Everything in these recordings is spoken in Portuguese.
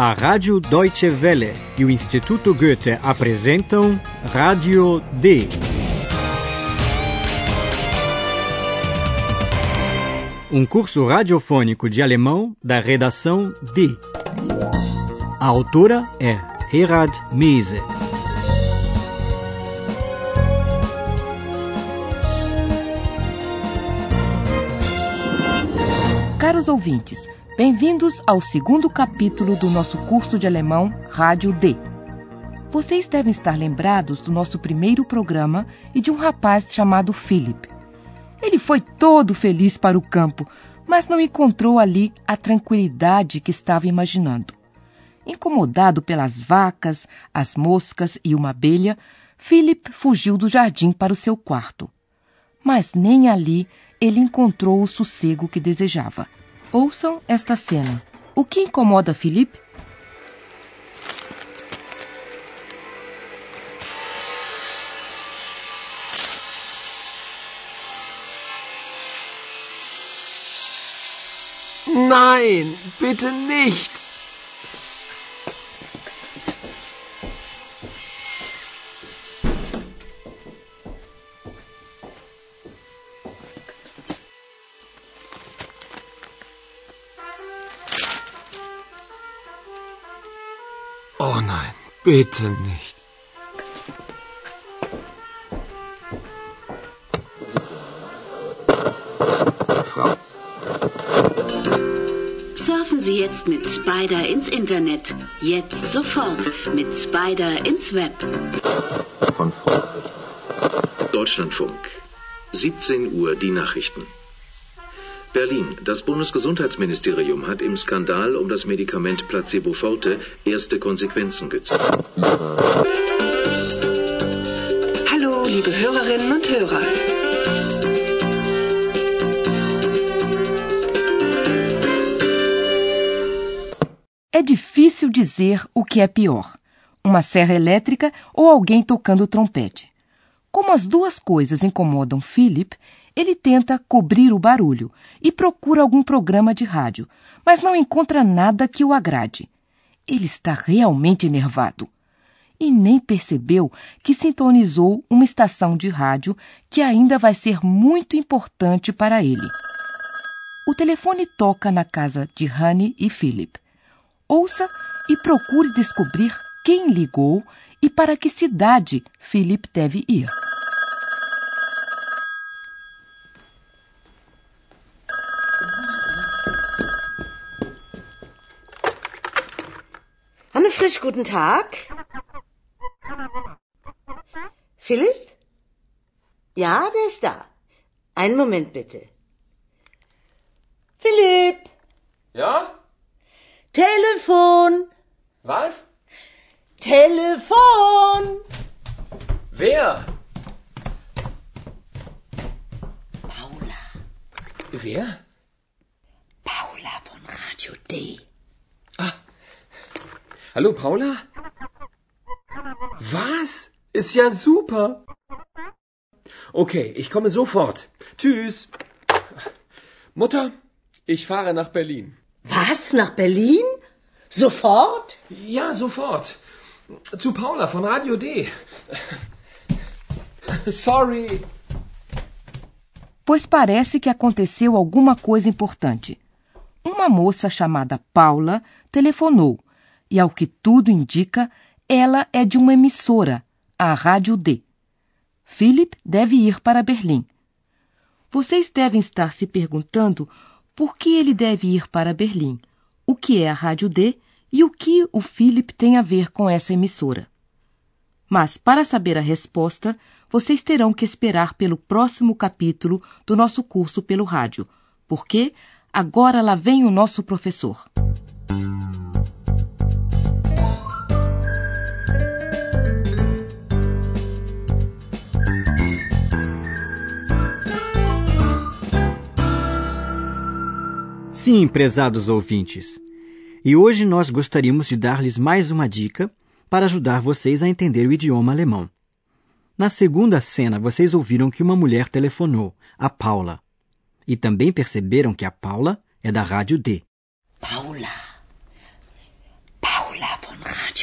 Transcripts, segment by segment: A Rádio Deutsche Welle e o Instituto Goethe apresentam Rádio D. Um curso radiofônico de alemão da redação D. A autora é Herrad Meese. Caros ouvintes, bem-vindos ao segundo capítulo do nosso curso de alemão Rádio D. Vocês devem estar lembrados do nosso primeiro programa e de um rapaz chamado Philipp. Ele foi todo feliz para o campo, mas não encontrou ali a tranquilidade que estava imaginando. Incomodado pelas vacas, as moscas e uma abelha, Philipp fugiu do jardim para o seu quarto. Mas nem ali ele encontrou o sossego que desejava. Ouçam esta cena. O que incomoda Philipp? Nein, bitte nicht! Oh nein, bitte nicht. Frau. Surfen Sie jetzt mit Spider ins Internet. Jetzt sofort mit Spider ins Web. Von Frankreich. Deutschlandfunk. 17 Uhr die Nachrichten. Berlin. Das Bundesgesundheitsministerium hat im Skandal um das Medikament Placebo Forte erste Konsequenzen gezogen. Hallo, liebe Hörerinnen und Hörer. É difícil dizer o que é pior, uma serra elétrica ou alguém tocando trompete. Como as duas coisas incomodam Philipp, ele tenta cobrir o barulho e procura algum programa de rádio, mas não encontra nada que o agrade. Ele está realmente enervado. E nem percebeu que sintonizou uma estação de rádio que ainda vai ser muito importante para ele. O telefone toca na casa de Hanne e Philipp. Ouça e procure descobrir quem ligou e para que cidade Philipp deve ir. Hanne Frisch, guten Tag. Philipp? Ja, der ist da. Einen Moment bitte. Philipp? Ja? Telefon. Was? Telefon. Wer? Paula. Wer? Paula von Radio D. Ah. Hallo Paula? Was? Ist ja super. Okay, ich komme sofort. Tschüss. Mutter, ich fahre nach Berlin. Was? Nach Berlin? Sofort? Ja, sofort. Zu Paula von Radio D. Sorry. Pois parece que aconteceu alguma coisa importante. Uma moça chamada Paula telefonou e, ao que tudo indica, ela é de uma emissora, a Rádio D. Philipp deve ir para Berlim. Vocês devem estar se perguntando por que ele deve ir para Berlim, o que é a Rádio D e o que o Philipp tem a ver com essa emissora. Mas, para saber a resposta, vocês terão que esperar pelo próximo capítulo do nosso curso pelo rádio, porque agora lá vem o nosso professor. Sim, prezados ouvintes. E hoje nós gostaríamos de dar-lhes mais uma dica para ajudar vocês a entender o idioma alemão. Na segunda cena, vocês ouviram que uma mulher telefonou, a Paula. E também perceberam que a Paula é da Rádio D. Paula. Paula.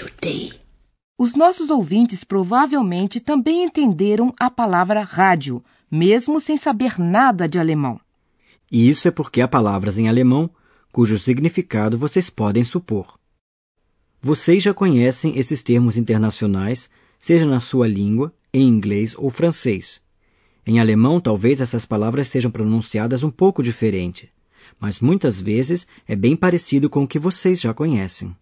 Rádio D. Os nossos ouvintes provavelmente também entenderam a palavra rádio, mesmo sem saber nada de alemão. E isso é porque há palavras em alemão cujo significado vocês podem supor. Vocês já conhecem esses termos internacionais, seja na sua língua, em inglês ou francês. Em alemão, talvez essas palavras sejam pronunciadas um pouco diferente, mas muitas vezes é bem parecido com o que vocês já conhecem.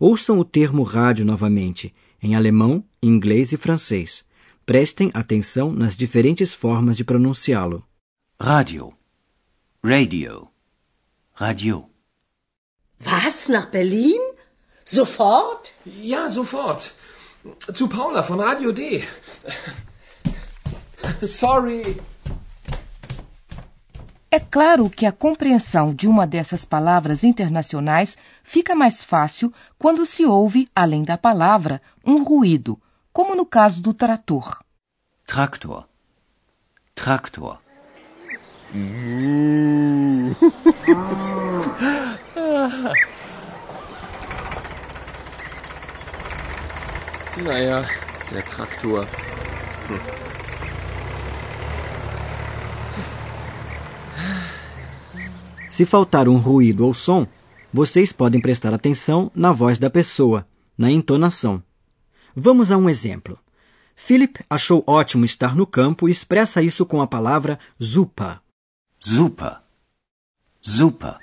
Ouçam o termo rádio novamente, em alemão, inglês e francês. Prestem atenção nas diferentes formas de pronunciá-lo. Rádio. Radio. Radio. Was, nach Berlin? Sofort? Ja, sofort. Zu Paula von Radio D. Sorry. É claro que a compreensão de uma dessas palavras internacionais fica mais fácil quando se ouve, além da palavra, um ruído, como no caso do trator. Traktor. Traktor. Naja, der Traktor. Se faltar um ruído ou som, vocês podem prestar atenção na voz da pessoa, na entonação. Vamos a um exemplo. Philipp achou ótimo estar no campo e expressa isso com a palavra super. Super. Super.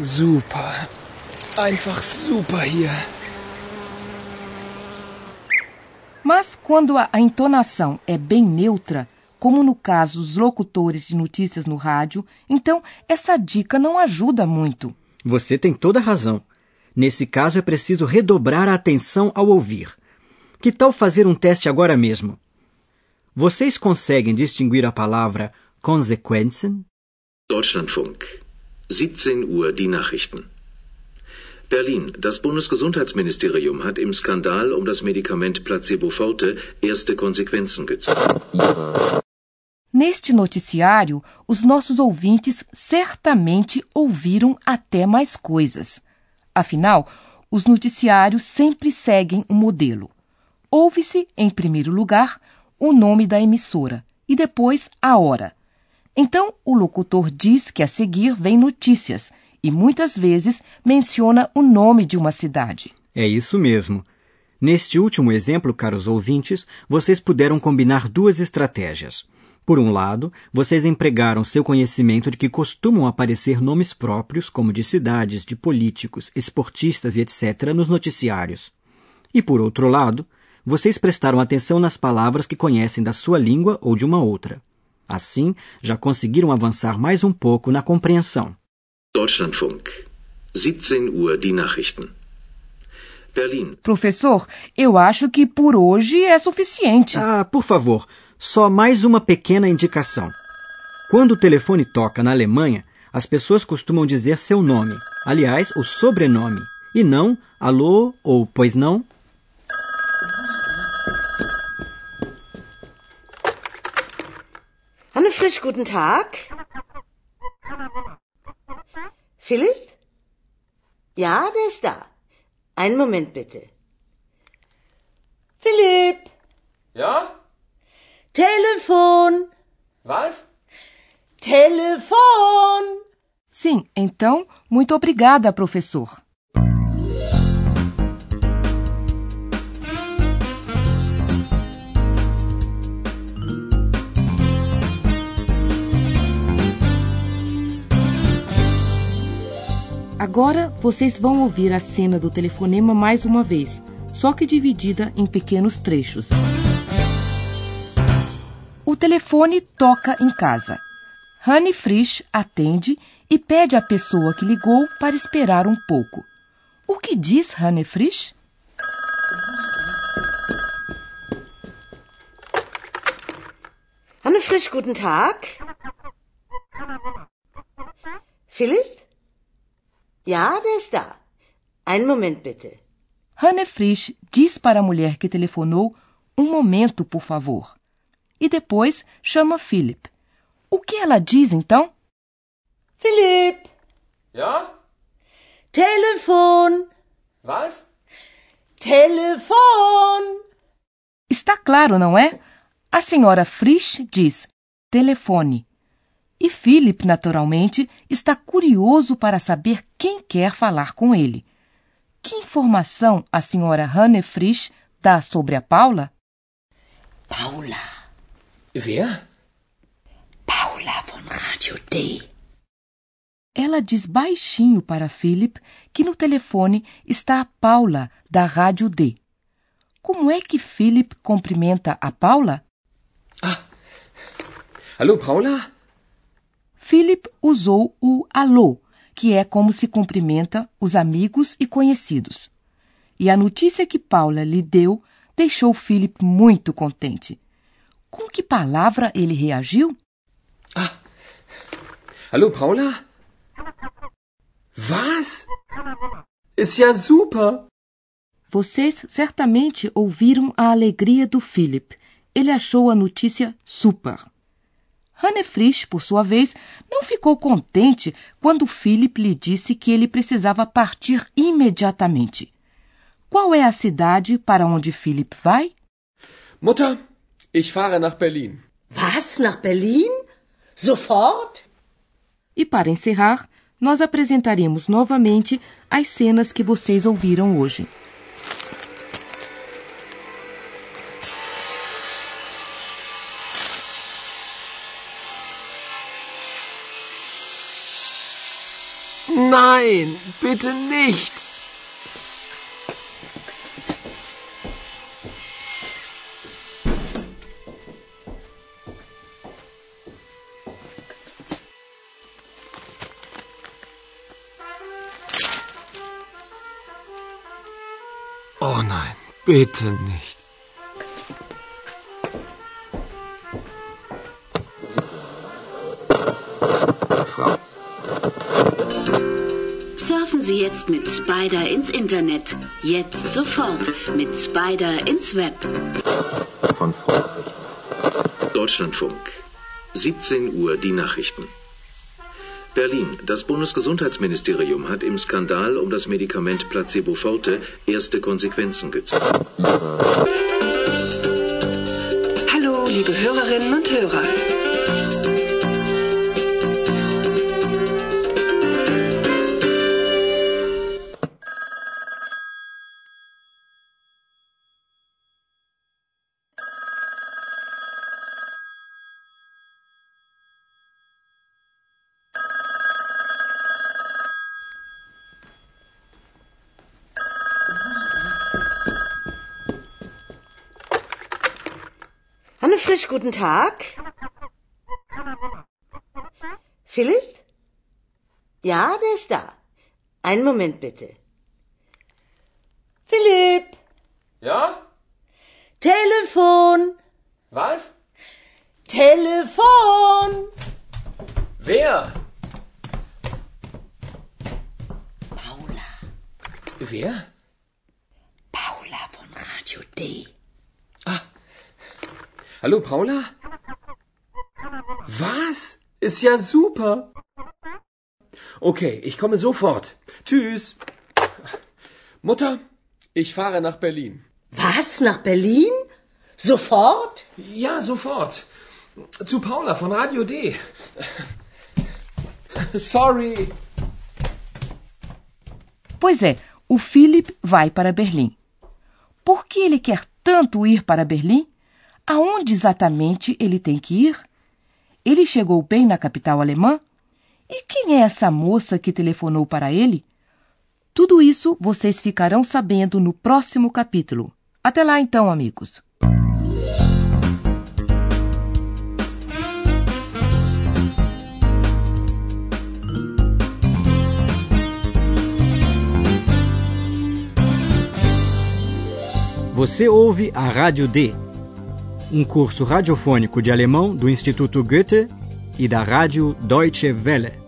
Super. Einfach super hier. Mas quando a entonação é bem neutra, como no caso dos locutores de notícias no rádio, então essa dica não ajuda muito. Você tem toda a razão. Nesse caso é preciso redobrar a atenção ao ouvir. Que tal fazer um teste agora mesmo? Vocês conseguem distinguir a palavra Konsequenzen? Deutschlandfunk. 17 Uhr die Nachrichten. Berlin. Das Bundesgesundheitsministerium hat im Skandal um das Medikament Placebo Forte erste Konsequenzen gezogen. Neste noticiário, os nossos ouvintes certamente ouviram até mais coisas. Afinal, os noticiários sempre seguem um modelo. Ouve-se, em primeiro lugar, o nome da emissora e depois a hora. Então, o locutor diz que a seguir vem notícias e muitas vezes menciona o nome de uma cidade. É isso mesmo. Neste último exemplo, caros ouvintes, vocês puderam combinar duas estratégias. Por um lado, vocês empregaram seu conhecimento de que costumam aparecer nomes próprios, como de cidades, de políticos, esportistas e etc., nos noticiários. E por outro lado, vocês prestaram atenção nas palavras que conhecem da sua língua ou de uma outra. Assim, já conseguiram avançar mais um pouco na compreensão. Deutschlandfunk, 17 Uhr die Nachrichten. Berlim. Professor, eu acho que por hoje é suficiente. Ah, por favor, só mais uma pequena indicação. Quando o telefone toca na Alemanha, as pessoas costumam dizer seu nome, aliás, o sobrenome, e não alô ou pois não. Hanne Frisch, guten Tag. Philipp? Ja, der ist da. Einen Moment bitte. Philipp? Ja? Telefon. Was? Telefon. Sim, então, muito obrigada, professor. Agora, vocês vão ouvir a cena do telefonema mais uma vez, só que dividida em pequenos trechos. O telefone toca em casa. Hanne Frisch atende e pede à pessoa que ligou para esperar um pouco. O que diz Hanne Frisch? Hanne Frisch, guten Tag. Philipp? Ja, der ist da. Einen Moment bitte. Hanne Frisch diz para a mulher que telefonou, um momento, por favor. e depois chama Philipp. O que ela diz, então? Philipp! Ja? Telefon! Was? Telefon! Está claro, não é? A senhora Frisch diz telefone. E Philipp, naturalmente, está curioso para saber quem quer falar com ele. Que informação a senhora Hanne Frisch dá sobre a Paula? Paula. Wer? Paula von Radio D. Ela diz baixinho para Philipp que no telefone está a Paula, da Rádio D. Como é que Philipp cumprimenta a Paula? Ah, alô, Paula? Philipp usou o alô, que é como se cumprimenta os amigos e conhecidos. E a notícia que Paula lhe deu deixou Philipp muito contente. Com que palavra ele reagiu? Ah, alô, Paula? Was? Ist ja super! Vocês certamente ouviram a alegria do Philipp. Ele achou a notícia super. Hanne Frisch, por sua vez, não ficou contente quando Philipp lhe disse que ele precisava partir imediatamente. Qual é a cidade para onde Philipp vai? Mutter, ich fahre nach Berlin. Was? Nach Berlin? Sofort? E para encerrar, nós apresentaremos novamente as cenas que vocês ouviram hoje. Nein, bitte nicht. Oh nein, bitte nicht. Surfen Sie jetzt mit Spider ins Internet. Jetzt sofort mit Spider ins Web. Von Frankreich. Deutschlandfunk. 17 Uhr die Nachrichten. Berlin. Das Bundesgesundheitsministerium hat im Skandal um das Medikament Placebo Forte erste Konsequenzen gezogen. Hallo, liebe Hörerinnen und Hörer. Frisch, guten Tag. Philipp? Ja, der ist da. Einen Moment bitte. Philipp? Ja? Telefon. Was? Telefon. Wer? Paula. Wer? Paula von Radio D. Ah. Hallo, Paula? Was? Ist ja super. Okay, ich komme sofort. Tschüss. Mutter, ich fahre nach Berlin. Was? Nach Berlin? Sofort? Ja, sofort. Zu Paula von Radio D. Sorry. Pois é, o Philipp vai para Berlim. Por que ele quer tanto ir para Berlim? Aonde exatamente ele tem que ir? Ele chegou bem na capital alemã? E quem é essa moça que telefonou para ele? Tudo isso vocês ficarão sabendo no próximo capítulo. Até lá então, amigos! Você ouve a Rádio D, um curso radiofônico de alemão do Instituto Goethe e da rádio Deutsche Welle.